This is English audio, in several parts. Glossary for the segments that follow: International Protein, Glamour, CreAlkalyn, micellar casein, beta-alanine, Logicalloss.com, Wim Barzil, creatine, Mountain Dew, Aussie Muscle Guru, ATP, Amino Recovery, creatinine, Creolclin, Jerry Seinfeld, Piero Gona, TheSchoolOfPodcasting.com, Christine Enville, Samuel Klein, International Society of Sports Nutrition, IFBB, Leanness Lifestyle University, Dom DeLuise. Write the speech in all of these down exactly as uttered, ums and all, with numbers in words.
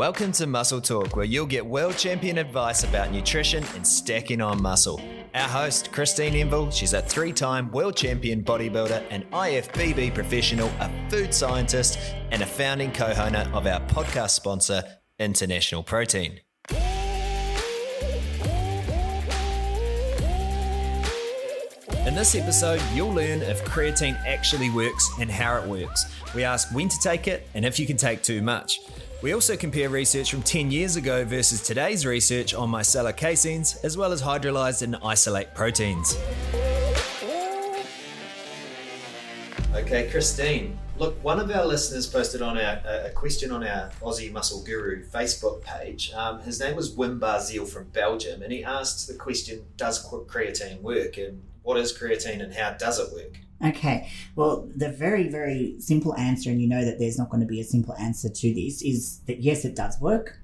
Welcome to Muscle Talk, where you'll get world champion advice about nutrition and stacking on muscle. Our host, Christine Enville, she's a three-time world champion bodybuilder, an I F B B professional, a food scientist, and a founding co-owner of our podcast sponsor, International Protein. In this episode, you'll learn if creatine actually works and how it works. We ask when to take it and if you can take too much. We also compare research from ten years ago versus today's research on micellar caseins, as well as hydrolyzed and isolate proteins. Okay, Christine. Look, one of our listeners posted on our, a question on our Aussie Muscle Guru Facebook page. Um, his name was Wim Barzil from Belgium, and he asked the question, does creatine work? And what is creatine and how does it work? Okay, well, the very, very simple answer, and you know that there's not going to be a simple answer to this, is that yes, it does work.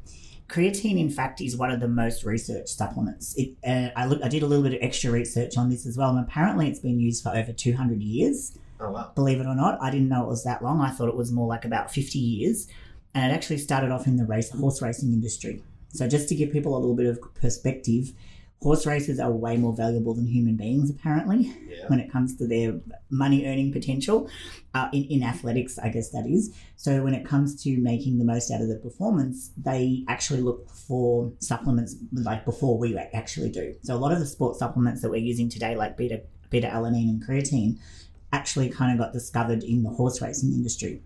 Creatine, in fact, is one of the most researched supplements. It, uh, I, look, I did a little bit of extra research on this as well, and apparently it's been used for over two hundred years. Oh, wow. Believe it or not, I didn't know it was that long. I thought it was more like about fifty years, and it actually started off in the race horse racing industry. So just to give people a little bit of perspective, horse races are way more valuable than human beings, apparently, yeah. when it comes to their money-earning potential. Uh, in, in athletics, I guess that is. So when it comes to making the most out of the performance, they actually look for supplements like before we actually do. So a lot of the sports supplements that we're using today, like beta, beta-alanine and creatine, actually kind of got discovered in the horse racing industry.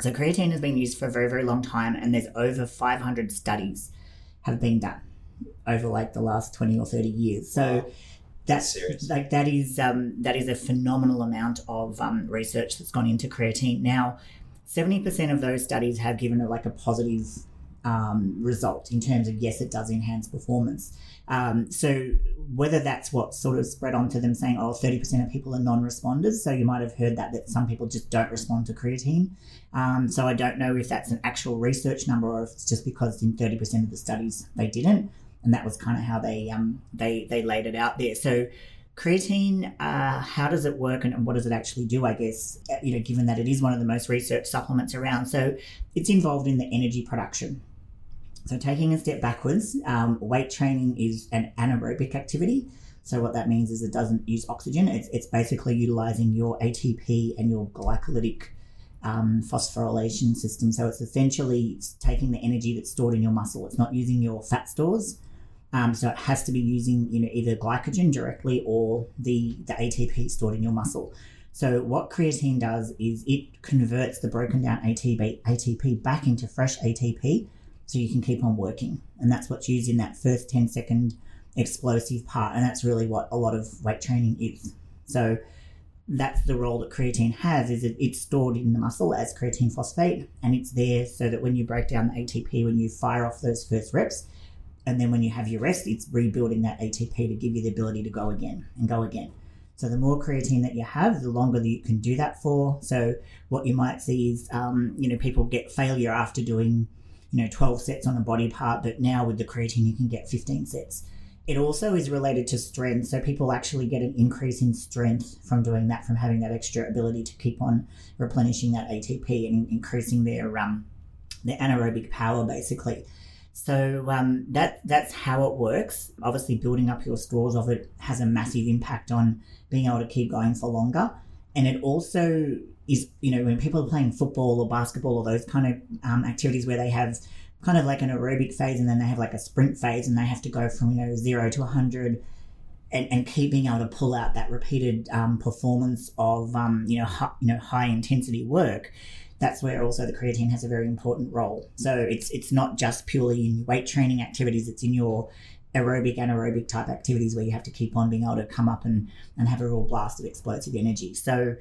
So creatine has been used for a very, very long time, and there's over five hundred studies have been done over like the last twenty or thirty years. So wow. that's Serious. like that is um, that is a phenomenal amount of um, research that's gone into creatine. Now, seventy percent of those studies have given it like a positive um, result in terms of, yes, it does enhance performance. Um, so whether that's what sort of spread onto them saying, oh, thirty percent of people are non-responders. So you might have heard that, that some people just don't respond to creatine. Um, so I don't know if that's an actual research number or if it's just because in thirty percent of the studies they didn't. And that was kind of how they um they they laid it out there. So creatine, uh, how does it work and what does it actually do, I guess, you know, given that it is one of the most researched supplements around. So it's involved in the energy production. So taking a step backwards, um, weight training is an anaerobic activity. So what that means is it doesn't use oxygen. It's, it's basically utilizing your A T P and your glycolytic Um, phosphorylation system. So it's essentially taking the energy that's stored in your muscle. It's not using your fat stores. Um, so it has to be using, you know, either glycogen directly or the, the A T P stored in your muscle. So what creatine does is it converts the broken down A T P, A T P back into fresh A T P so you can keep on working. And that's what's used in that first ten second explosive part. And that's really what a lot of weight training is. So that's the role that creatine has, is it, it's stored in the muscle as creatine phosphate, and it's there so that when you break down the A T P, when you fire off those first reps, and then when you have your rest, it's rebuilding that A T P to give you the ability to go again and go again. So the more creatine that you have, the longer that you can do that for. So what you might see is, um, you know, people get failure after doing, you know, twelve sets on a body part, but now with the creatine, you can get fifteen sets. It also is related to strength. So people actually get an increase in strength from doing that, from having that extra ability to keep on replenishing that A T P and increasing their um, their anaerobic power, basically. So um, that that's how it works. Obviously, building up your stores of it has a massive impact on being able to keep going for longer. And it also is, you know, when people are playing football or basketball or those kind of um, activities where they have kind of like an aerobic phase and then they have like a sprint phase and they have to go from, you know, zero to one hundred and, and keep being able to pull out that repeated um, performance of, um, you know, high, you know, high intensity work. That's where also the creatine has a very important role. So it's it's not just purely in weight training activities, it's in your aerobic, anaerobic type activities where you have to keep on being able to come up and, and have a real blast of explosive energy. So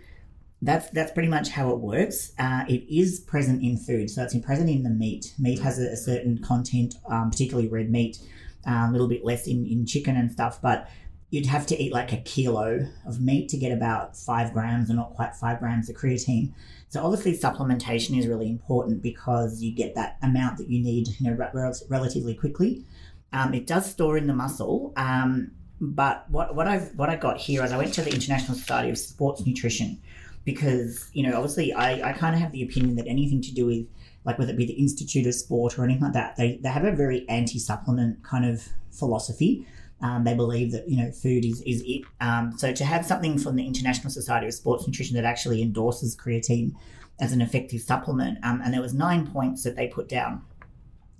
That's that's pretty much how it works. Uh, it is present in food, so it's present in the meat. Meat has a, a certain content, um, particularly red meat, uh, a little bit less in, in chicken and stuff, but you'd have to eat like a kilo of meat to get about five grams or not quite five grams of creatine. So obviously supplementation is really important because you get that amount that you need, you know, rel- relatively quickly. Um, it does store in the muscle, um, but what, what, I've, what I got here is I went to the International Society of Sports Nutrition. because, you know, obviously I, I kind of have the opinion that anything to do with, like, whether it be the Institute of Sport or anything like that, they, they have a very anti-supplement kind of philosophy. Um, they believe that, you know, food is, is it. Um, so to have something from the International Society of Sports Nutrition that actually endorses creatine as an effective supplement, um, and there was nine points that they put down.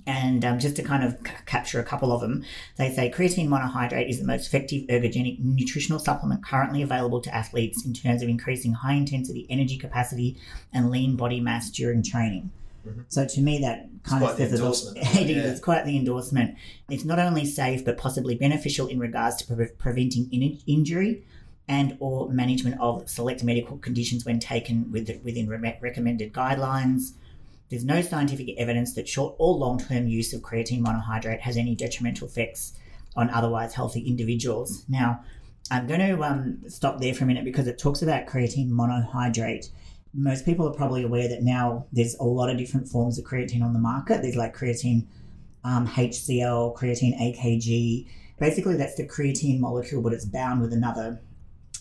And um, just to kind of c- capture a couple of them, they say creatine monohydrate is the most effective ergogenic nutritional supplement currently available to athletes in terms of increasing high-intensity energy capacity and lean body mass during training. Mm-hmm. So to me, that kind it's of says endorsement. It, it yeah. is, it's quite the endorsement. It's not only safe but possibly beneficial in regards to pre- preventing in- injury and or management of select medical conditions when taken with, within re- recommended guidelines. There's no scientific evidence that short or long-term use of creatine monohydrate has any detrimental effects on otherwise healthy individuals. Now, I'm going to um, stop there for a minute because it talks about creatine monohydrate. Most people are probably aware that now there's a lot of different forms of creatine on the market. There's like creatine um, H C L, creatine A K G. Basically, that's the creatine molecule, but it's bound with another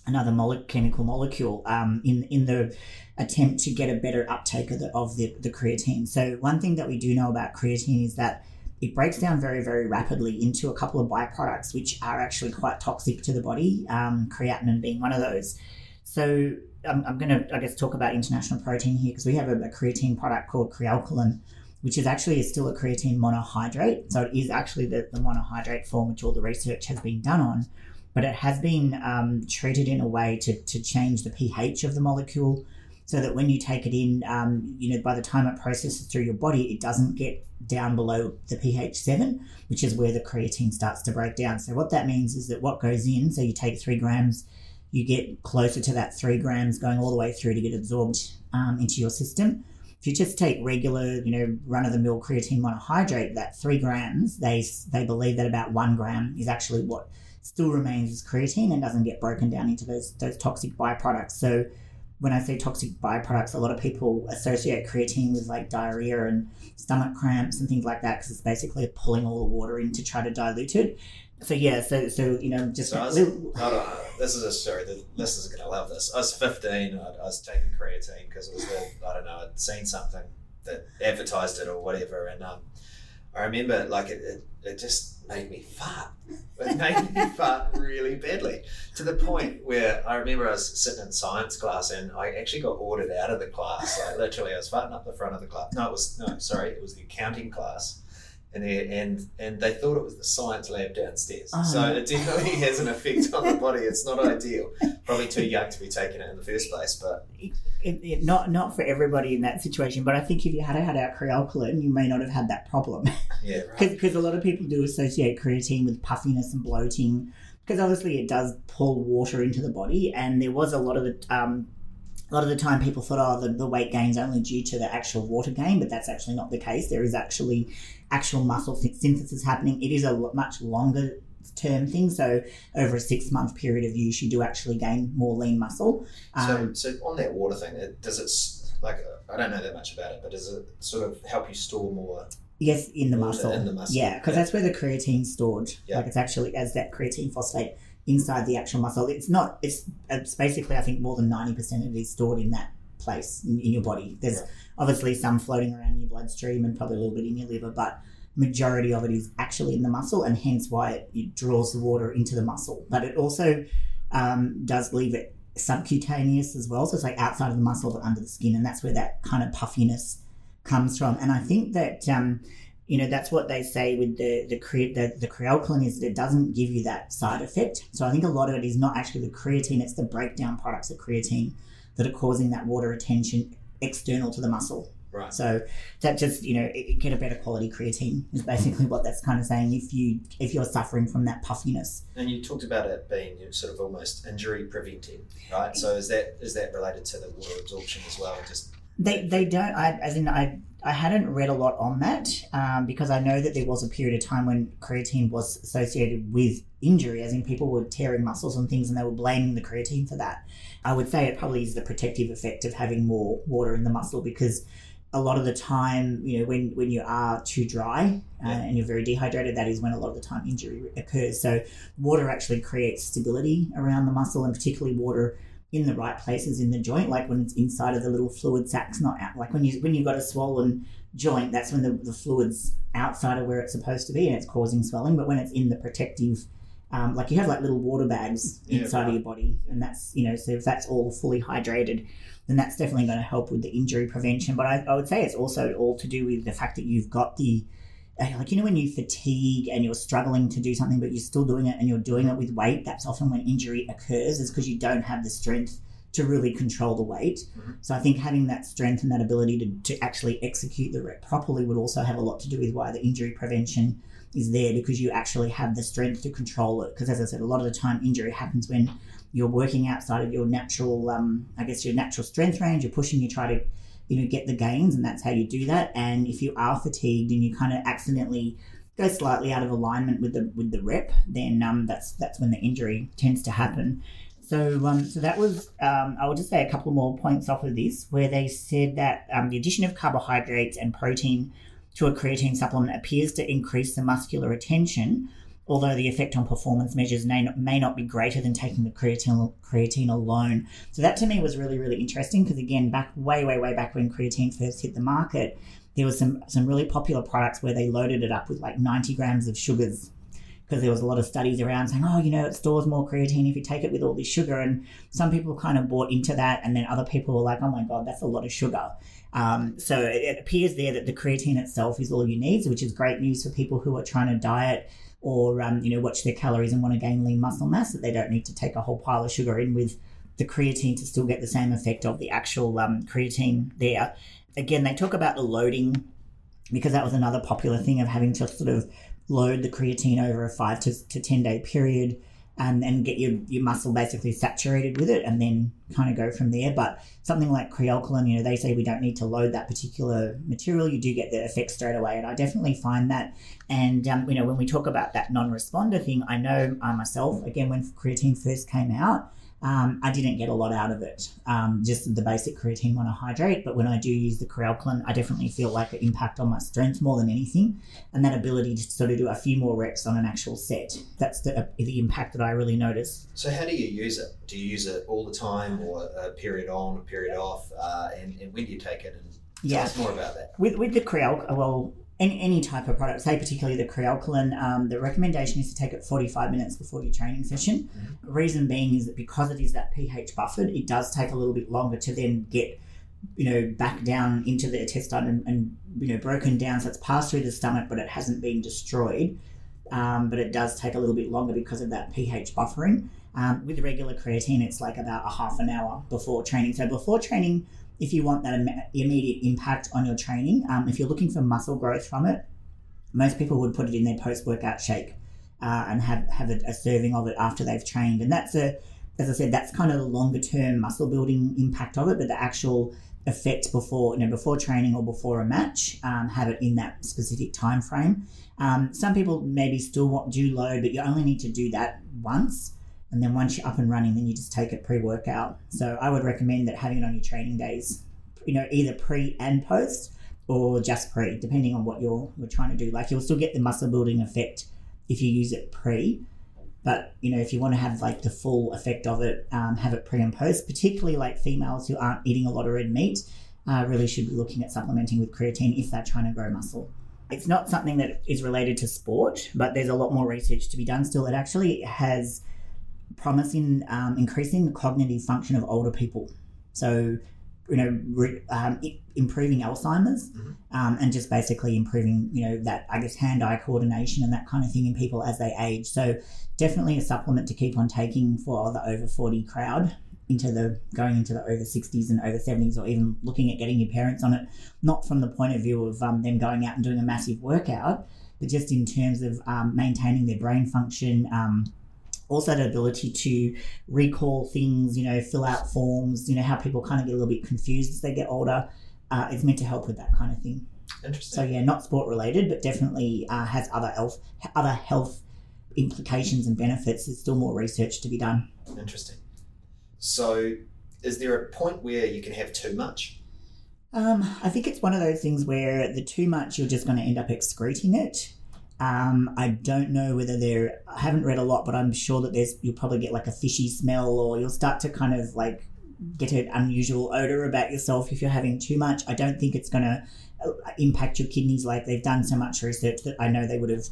another mole- chemical molecule um, in in the attempt to get a better uptake of, the, of the, the creatine. So one thing that we do know about creatine is that it breaks down very, very rapidly into a couple of byproducts, which are actually quite toxic to the body, um, creatinine being one of those. So I'm, I'm going to, I guess, talk about International Protein here because we have a, a creatine product called CreAlkalyn, which is actually is still a creatine monohydrate. So it is actually the, the monohydrate form, which all the research has been done on. But it has been um, treated in a way to, to change the pH of the molecule so that when you take it in, um, you know, by the time it processes through your body, it doesn't get down below the pH seven, which is where the creatine starts to break down. So what that means is that what goes in, so you take three grams, you get closer to that three grams going all the way through to get absorbed um, into your system. If you just take regular, you know, run-of-the-mill creatine monohydrate, that three grams, they they believe that about one gram is actually what still remains as creatine and doesn't get broken down into those those toxic byproducts. So when I say toxic byproducts, a lot of people associate creatine with like diarrhea and stomach cramps and things like that because it's basically pulling all the water in to try to dilute it. So yeah, so so you know, just so was, little... hold on. This is a story. The listeners are going to love this. I was fifteen. I, I was taking creatine because it was the, I don't know. I'd seen something that advertised it or whatever, and um, I remember like it. it It just made me fart. It made me fart really badly to the point where I remember I was sitting in science class and I actually got ordered out of the class. Like literally, I was farting up the front of the class. No, it was no, sorry, it was the accounting class, and they, and and they thought it was the science lab downstairs. Oh. So it definitely has an effect on the body. It's not ideal. Probably too young to be taking it in the first place, but it, it, it, not not for everybody in that situation. But I think if you had had our creolclin, you may not have had that problem. Yeah, right. Because a lot of people do associate creatine with puffiness and bloating because obviously it does pull water into the body, and there was a lot of the um, a lot of the time people thought, oh, the, the weight gain's only due to the actual water gain, but that's actually not the case. There is actually actual muscle synthesis happening. It is a much longer term thing, so over a six month period of use you do actually gain more lean muscle. Um, so, so on that water thing, it, does it, like, I don't know that much about it, but does it sort of help you store more? Yes, in the muscle. In the muscle. Yeah, because yeah. that's where the creatine's stored. Yeah. Like it's actually as that creatine phosphate inside the actual muscle. It's not, it's, it's basically I think more than ninety percent of it is stored in that place in, in your body. There's right. obviously some floating around in your bloodstream and probably a little bit in your liver, but majority of it is actually in the muscle, and hence why it, it draws the water into the muscle. But it also um, does leave it subcutaneous as well. So it's like outside of the muscle but under the skin, and that's where that kind of puffiness comes from. And I think that um, you know, that's what they say with the the cre- the, the creolclin is that it doesn't give you that side effect. So I think a lot of it is not actually the creatine, it's the breakdown products of creatine that are causing that water retention external to the muscle. Right. So that just, you know, it, get a better quality creatine is basically what that's kind of saying if, you, if you're suffering from that puffiness. And you talked about it being sort of almost injury preventing, right? So is that is that related to the water absorption as well? Just They they don't, I, as in I, I hadn't read a lot on that um, because I know that there was a period of time when creatine was associated with injury, as in people were tearing muscles and things and they were blaming the creatine for that. I would say it probably is the protective effect of having more water in the muscle because a lot of the time, you know, when, when you are too dry uh, yeah. and you're very dehydrated, that is when a lot of the time injury occurs. So water actually creates stability around the muscle, and particularly water in the right places in the joint, like when it's inside of the little fluid sacs, not out. Like when, you, when you've got a swollen joint, that's when the, the fluid's outside of where it's supposed to be and it's causing swelling. But when it's in the protective, um, like you have like little water bags inside yeah. of your body, and that's, you know, so if that's all fully hydrated, then that's definitely going to help with the injury prevention. But I, I would say it's also all to do with the fact that you've got the, like, you know, when you fatigue and you're struggling to do something but you're still doing it and you're doing it with weight, that's often when injury occurs, is because you don't have the strength to really control the weight. Mm-hmm. So I think having that strength and that ability to, to actually execute the rep properly would also have a lot to do with why the injury prevention is there, because you actually have the strength to control it. Because as I said, a lot of the time injury happens when you're working outside of your natural, um, I guess, your natural strength range. You're pushing, you try to, you know, get the gains, and that's how you do that. And if you are fatigued and you kind of accidentally go slightly out of alignment with the with the rep, then um, that's that's when the injury tends to happen. So um, so that was, um, I will just say a couple more points off of this, where they said that um, the addition of carbohydrates and protein to a creatine supplement appears to increase the muscular retention, although the effect on performance measures may not, may not be greater than taking the creatine creatine alone. So that to me was really, really interesting, because again, back way, way, way back when creatine first hit the market, there was some, some really popular products where they loaded it up with like ninety grams of sugars, because there was a lot of studies around saying, oh, you know, it stores more creatine if you take it with all this sugar. And some people kind of bought into that, and then other people were like, oh, my God, that's a lot of sugar. Um, so it, it appears there that the creatine itself is all you need, which is great news for people who are trying to diet or, um, you know, watch their calories and want to gain lean muscle mass, that they don't need to take a whole pile of sugar in with the creatine to still get the same effect of the actual um, creatine there. Again, they talk about the loading, because that was another popular thing of having to sort of load the creatine over a five to, to ten day period, and then get your, your muscle basically saturated with it, and then kind of go from there. But something like CreAlkalyn, you know, they say we don't need to load that particular material. You do get the effect straight away, and I definitely find that. And, um, you know, when we talk about that non-responder thing, I know I myself, again, when creatine first came out, um, I didn't get a lot out of it, um, just the basic creatine monohydrate. But when I do use the CreAlkalyn, I definitely feel like the impact on my strength more than anything, and that ability to sort of do a few more reps on an actual set. That's the uh, the impact that I really notice. So how do you use it? Do you use it all the time, or a period on, a period off? Uh, and, and when do you take it? And tell yeah. us more about that. With, with the CreAlkalyn, well, any, any type of product, say particularly the CreAlkalyn, um, the recommendation is to take it forty-five minutes before your training session. Mm-hmm. Reason being is that because it is that pH buffered, it does take a little bit longer to then get, you know, back down into the intestine and, and you know, broken down. So it's passed through the stomach, but it hasn't been destroyed. Um, but it does take a little bit longer because of that pH buffering. Um, with regular creatine, it's like about a half an hour before training. So before training, if you want that immediate impact on your training, um, if you're looking for muscle growth from it, most people would put it in their post-workout shake uh, and have, have a, a serving of it after they've trained. And that's, a, as I said, that's kind of the longer-term muscle-building impact of it, but the actual effect before, you know, before training or before a match, um, have it in that specific time frame. Um, some people maybe still want do low, but you only need to do that once. And then once you're up and running, then you just take it pre-workout. So I would recommend that having it on your training days, you know, either pre and post or just pre, depending on what you're, you're trying to do. Like, you'll still get the muscle building effect if you use it pre. But, you know, if you want to have like the full effect of it, um, have it pre and post, particularly like females who aren't eating a lot of red meat, uh, really should be looking at supplementing with creatine if they're trying to grow muscle. It's not something that is related to sport, but there's a lot more research to be done still. It actually has promise in um, increasing the cognitive function of older people. So, you know, re- um, I- improving Alzheimer's, mm-hmm. um, and just basically improving, you know, that, I guess, hand-eye coordination and that kind of thing in people as they age. So definitely a supplement to keep on taking for the over forty crowd, into the going into the over sixties and over seventies, or even looking at getting your parents on it, not from the point of view of um, them going out and doing a massive workout, but just in terms of um, maintaining their brain function, um, also the ability to recall things, you know, fill out forms, you know, how people kind of get a little bit confused as they get older. Uh, it's meant to help with that kind of thing. Interesting. So, yeah, not sport related, but definitely uh, has other health, other health implications and benefits. There's still more research to be done. Interesting. So is there a point where you can have too much? Um, I think it's one of those things where the too much, you're just going to end up excreting it. Um, I don't know whether there, I haven't read a lot, but I'm sure that there's, you'll probably get like a fishy smell, or you'll start to kind of like get an unusual odor about yourself if you're having too much. I don't think it's going to impact your kidneys. Like, they've done so much research that I know they would have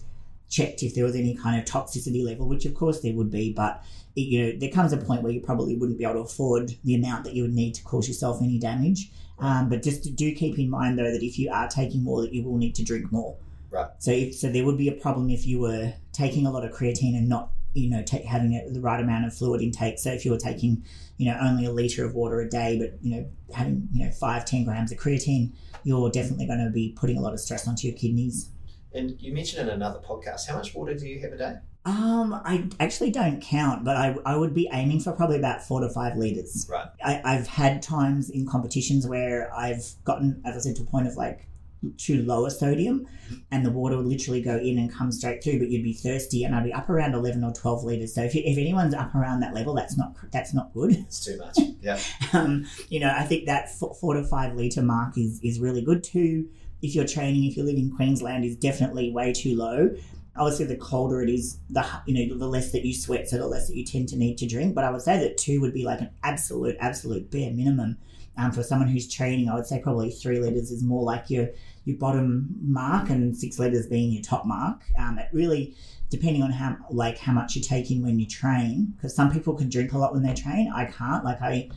checked if there was any kind of toxicity level, which of course there would be, but it, you know, there comes a point where you probably wouldn't be able to afford the amount that you would need to cause yourself any damage. Um, but just do keep in mind though that if you are taking more, that you will need to drink more. Right. So, if, so there would be a problem if you were taking a lot of creatine and not, you know, take, having a, the right amount of fluid intake. So if you were taking, you know, only a litre of water a day, but, you know, having, you know, five, ten grams of creatine, you're definitely going to be putting a lot of stress onto your kidneys. And you mentioned in another podcast, how much water do you have a day? Um, I actually don't count, but I, I would be aiming for probably about four to five litres. Right. I, I've had times in competitions where I've gotten, as I said, to a point of like, too low a sodium, and the water would literally go in and come straight through, but you'd be thirsty, and I'd be up around eleven or twelve litres. So if you, if anyone's up around that level, that's not that's not good. It's too much. Yeah. um, you know, I think that four, four to five litre mark is, is really good too. If you're training, if you live in Queensland, is definitely way too low. Obviously, the colder it is, the you know the less that you sweat, so the less that you tend to need to drink. But I would say that two would be like an absolute, absolute bare minimum. Um, for someone who's training, I would say probably three litres is more like your your bottom mark, and six litres being your top mark. Um, it really, depending on how like how much you take in when you train, because some people can drink a lot when they train. I can't. Like I,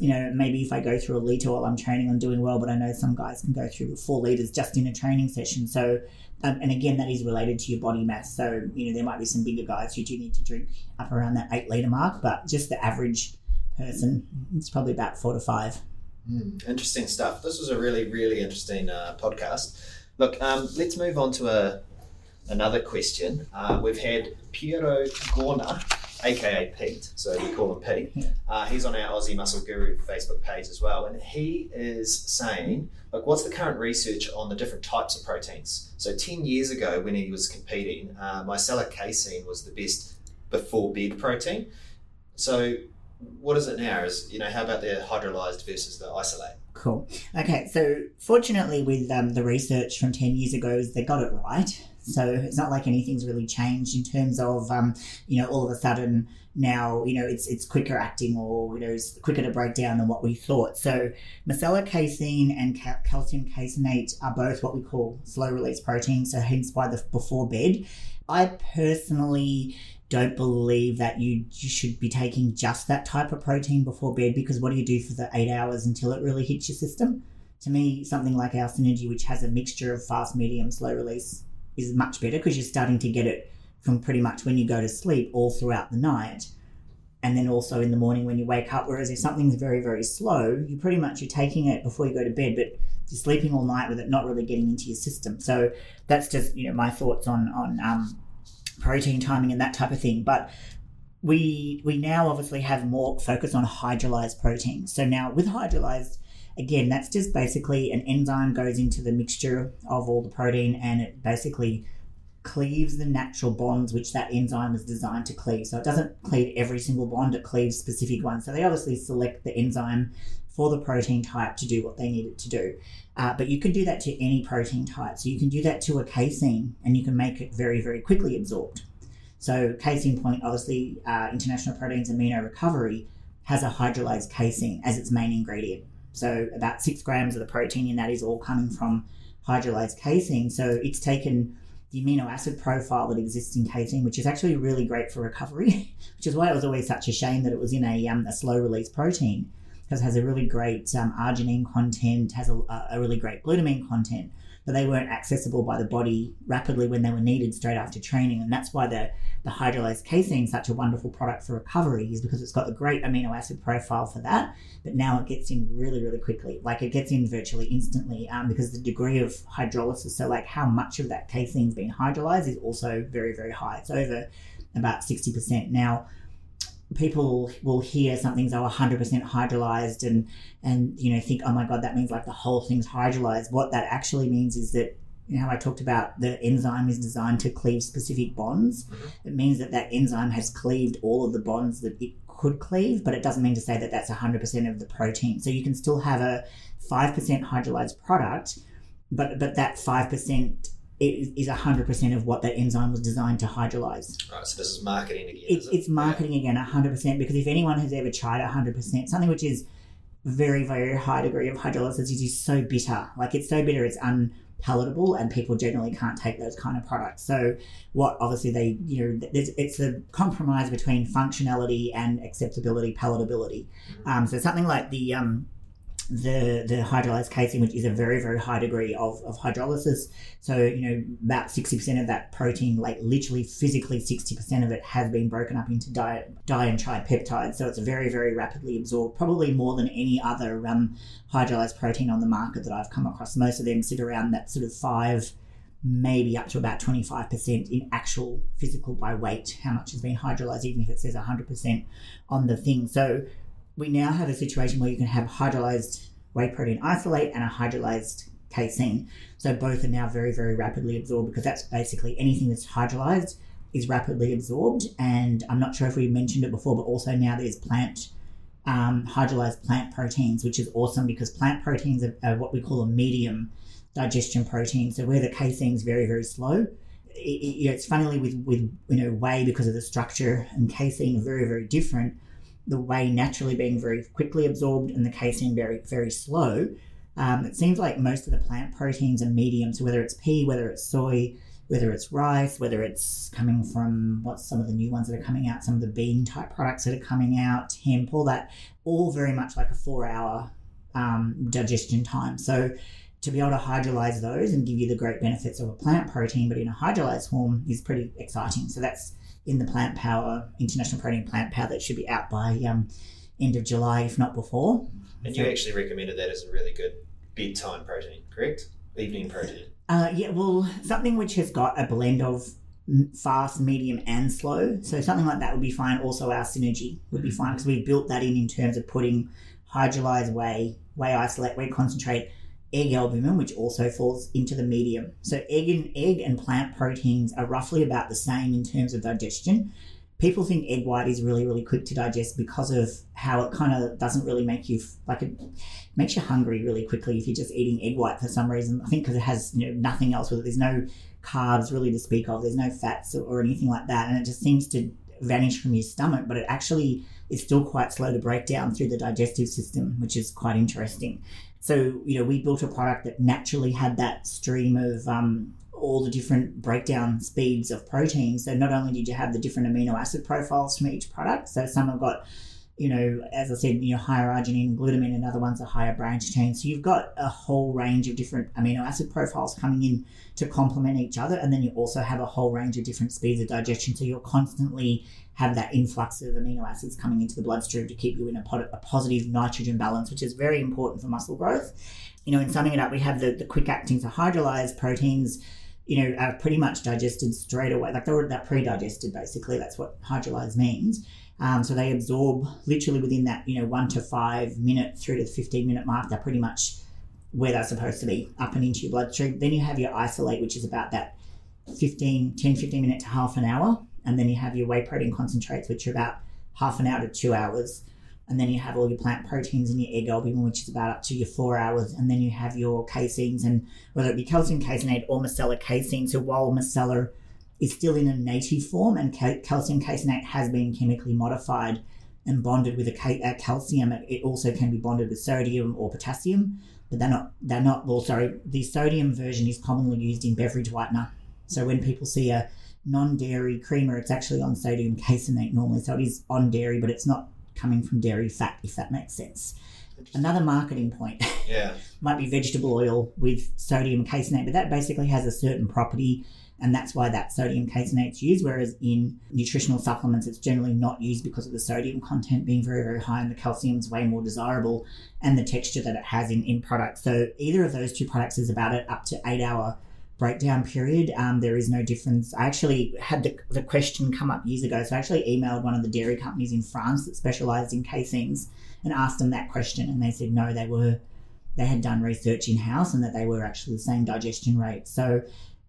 you know, maybe if I go through a litre while I'm training, I'm doing well, but I know some guys can go through four litres just in a training session. So, um, and again, that is related to your body mass. So, you know, there might be some bigger guys who do need to drink up around that eight litre mark, but just the average person, it's probably about four to five. Mm, interesting stuff. This was a really, really interesting uh, podcast. Look, um, let's move on to a another question. Uh, we've had Piero Gona, aka Pete, so we call him Pete. Uh, he's on our Aussie Muscle Guru Facebook page as well, and he is saying, look, what's the current research on the different types of proteins? So ten years ago when he was competing, uh, micellar casein was the best before bed protein. So what is it now? Is, you know, how about the hydrolyzed versus the isolate? Cool. Okay, so fortunately with um, the research from ten years ago, is they got it right. So it's not like anything's really changed in terms of, um, you know, all of a sudden now, you know, it's it's quicker acting, or, you know, it's quicker to break down than what we thought. So micellar casein and cal- calcium caseinate are both what we call slow-release proteins, so hence why the before bed. I personally don't believe that you, you should be taking just that type of protein before bed, because what do you do for the eight hours until it really hits your system? To me, something like our Synergy, which has a mixture of fast, medium, slow release, is much better, because you're starting to get it from pretty much when you go to sleep all throughout the night, and then also in the morning when you wake up. Whereas if something's very, very slow, you pretty much, you're taking it before you go to bed, but you're sleeping all night with it not really getting into your system. So that's just, you know, my thoughts on on um protein timing and that type of thing. But we we now obviously have more focus on hydrolyzed protein. So now with hydrolyzed, again, that's just basically an enzyme goes into the mixture of all the protein, and it basically cleaves the natural bonds which that enzyme is designed to cleave. So it doesn't cleave every single bond, it cleaves specific ones. So they obviously select the enzyme for the protein type to do what they need it to do. Uh, but you can do that to any protein type. So you can do that to a casein, and you can make it very, very quickly absorbed. So case in point, obviously, uh, International Protein's Amino Recovery has a hydrolyzed casein as its main ingredient. So about six grams of the protein in that is all coming from hydrolyzed casein. So it's taken the amino acid profile that exists in casein, which is actually really great for recovery, which is why it was always such a shame that it was in a, um, a slow-release protein. Has a really great um, arginine content, has a, a really great glutamine content, but they weren't accessible by the body rapidly when they were needed straight after training. And that's why the, the hydrolyzed casein is such a wonderful product for recovery, is because it's got a great amino acid profile for that, but now it gets in really, really quickly. Like, it gets in virtually instantly um, because the degree of hydrolysis, so like how much of that casein is being hydrolyzed, is also very, very high. It's over about sixty percent now. People will hear something's oh, one hundred percent hydrolyzed and, and, you know, think, oh my God, that means like the whole thing's hydrolyzed. What that actually means is that, you know, how I talked about the enzyme is designed to cleave specific bonds. It means that that enzyme has cleaved all of the bonds that it could cleave, but it doesn't mean to say that that's one hundred percent of the protein. So you can still have a five percent hydrolyzed product, but but that five percent it is one hundred percent of what that enzyme was designed to hydrolyze. Right, so this is marketing again, it, isn't it? It's marketing yeah. again, one hundred percent, because if anyone has ever tried one hundred percent, something which is very, very high degree of hydrolysis is so bitter. Like, it's so bitter, it's unpalatable, and people generally can't take those kind of products. So what obviously they, you know, it's a compromise between functionality and acceptability, palatability. Mm-hmm. Um, so something like the... Um, the the hydrolyzed casein, which is a very, very high degree of, of hydrolysis. So, you know, about sixty percent of that protein, like literally physically sixty percent of it has been broken up into di, di and tripeptides. So it's very, very rapidly absorbed, probably more than any other um, hydrolyzed protein on the market that I've come across. Most of them sit around that sort of five, maybe up to about twenty-five percent in actual physical by weight, how much has been hydrolyzed, even if it says one hundred percent on the thing. So we now have a situation where you can have hydrolyzed whey protein isolate and a hydrolyzed casein. So both are now very, very rapidly absorbed, because that's basically anything that's hydrolyzed is rapidly absorbed. And I'm not sure if we mentioned it before, but also now there's plant, um, hydrolyzed plant proteins, which is awesome, because plant proteins are, are what we call a medium digestion protein. So where the casein is very, very slow. It, it, you know, it's funnily with, with, you know, whey, because of the structure and casein are very, very different. The whey naturally being very quickly absorbed and the casein very, very slow. Um, it seems like most of the plant proteins are medium. So whether it's pea, whether it's soy, whether it's rice, whether it's coming from what's some of the new ones that are coming out, some of the bean type products that are coming out, hemp, all that, all very much like a four hour um, digestion time. So to be able to hydrolyze those and give you the great benefits of a plant protein, but in a hydrolyzed form, is pretty exciting. So that's in the Plant Power, International Protein Plant Power, that should be out by um, end of July, if not before. And so, you actually recommended that as a really good bedtime protein, correct? Evening protein. Uh, yeah, well, something which has got a blend of fast, medium and slow. So something like that would be fine. Also our synergy would be fine, because we built that in in terms of putting hydrolyzed whey, whey isolate, whey concentrate, egg albumin, which also falls into the medium. So egg and egg and plant proteins are roughly about the same in terms of digestion. People think egg white is really, really quick to digest because of how it kind of doesn't really make you, like, it makes you hungry really quickly if you're just eating egg white for some reason. I think because it has, you know, nothing else with it. There's no carbs really to speak of. There's no fats or, or anything like that. And it just seems to vanish from your stomach, but it actually is still quite slow to break down through the digestive system, which is quite interesting. So, you know, we built a product that naturally had that stream of um, all the different breakdown speeds of proteins. So not only did you have the different amino acid profiles from each product, so some have got, you know, as I said, you know, higher arginine, glutamine, and other ones are higher branch chains. So you've got a whole range of different amino acid profiles coming in to complement each other. And then you also have a whole range of different speeds of digestion. So you'll constantly have that influx of amino acids coming into the bloodstream to keep you in a, pod- a positive nitrogen balance, which is very important for muscle growth. You know, in summing it up, we have the, the quick-acting, so hydrolyzed proteins, you know, are pretty much digested straight away. Like, they're, they're pre-digested, basically. That's what hydrolyzed means. Um, so they absorb literally within that, you know, one to five minute through to the fifteen minute mark. They're pretty much where they're supposed to be, up and into your bloodstream. Then you have your isolate, which is about that fifteen, ten, fifteen minute to half an hour. And then you have your whey protein concentrates, which are about half an hour to two hours. And then you have all your plant proteins and your egg albumin, which is about up to your four hours. And then you have your caseins, and whether it be calcium caseinate or micellar casein. So while micellar is still in a native form, and cal- calcium caseinate has been chemically modified and bonded with a, ca- a calcium, it also can be bonded with sodium or potassium, but they're not, they're not, well, sorry, the sodium version is commonly used in beverage whitener. So when people see a non-dairy creamer, it's actually on sodium caseinate normally. So it is on dairy, but it's not coming from dairy fat, if that makes sense. Another marketing point. Yeah. Might be vegetable oil with sodium caseinate, but that basically has a certain property, and that's why that sodium caseinate is used, whereas in nutritional supplements it's generally not used because of the sodium content being very, very high, and the calcium is way more desirable, and the texture that it has in, in products. So either of those two products is about it up to eight hour breakdown period. Um, there is no difference. I actually had the, the question come up years ago, so I actually emailed one of the dairy companies in France that specialised in caseins and asked them that question, and they said no, they were, they had done research in-house and that they were actually the same digestion rate. So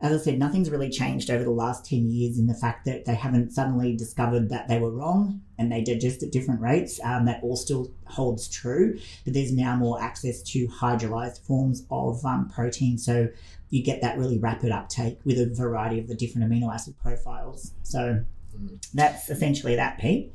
as I said, nothing's really changed over the last ten years in the fact that they haven't suddenly discovered that they were wrong and they digest at different rates. Um, that all still holds true, but there's now more access to hydrolyzed forms of um, protein. So you get that really rapid uptake with a variety of the different amino acid profiles. So mm. that's essentially that, Pete.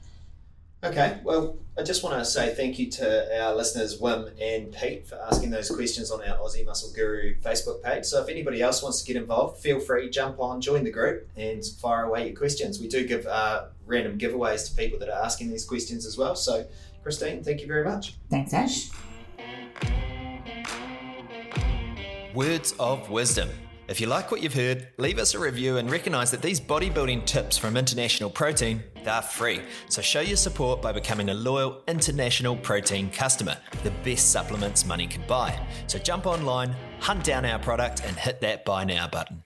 Okay, well, I just want to say thank you to our listeners, Wim and Pete, for asking those questions on our Aussie Muscle Guru Facebook page. So if anybody else wants to get involved, feel free, jump on, join the group and fire away your questions. We do give uh, random giveaways to people that are asking these questions as well. So, Christine, thank you very much. Thanks, Ash. Words of wisdom. If you like what you've heard, leave us a review and recognise that these bodybuilding tips from International Protein, they're free. So show your support by becoming a loyal International Protein customer, the best supplements money can buy. So jump online, hunt down our product and hit that buy now button.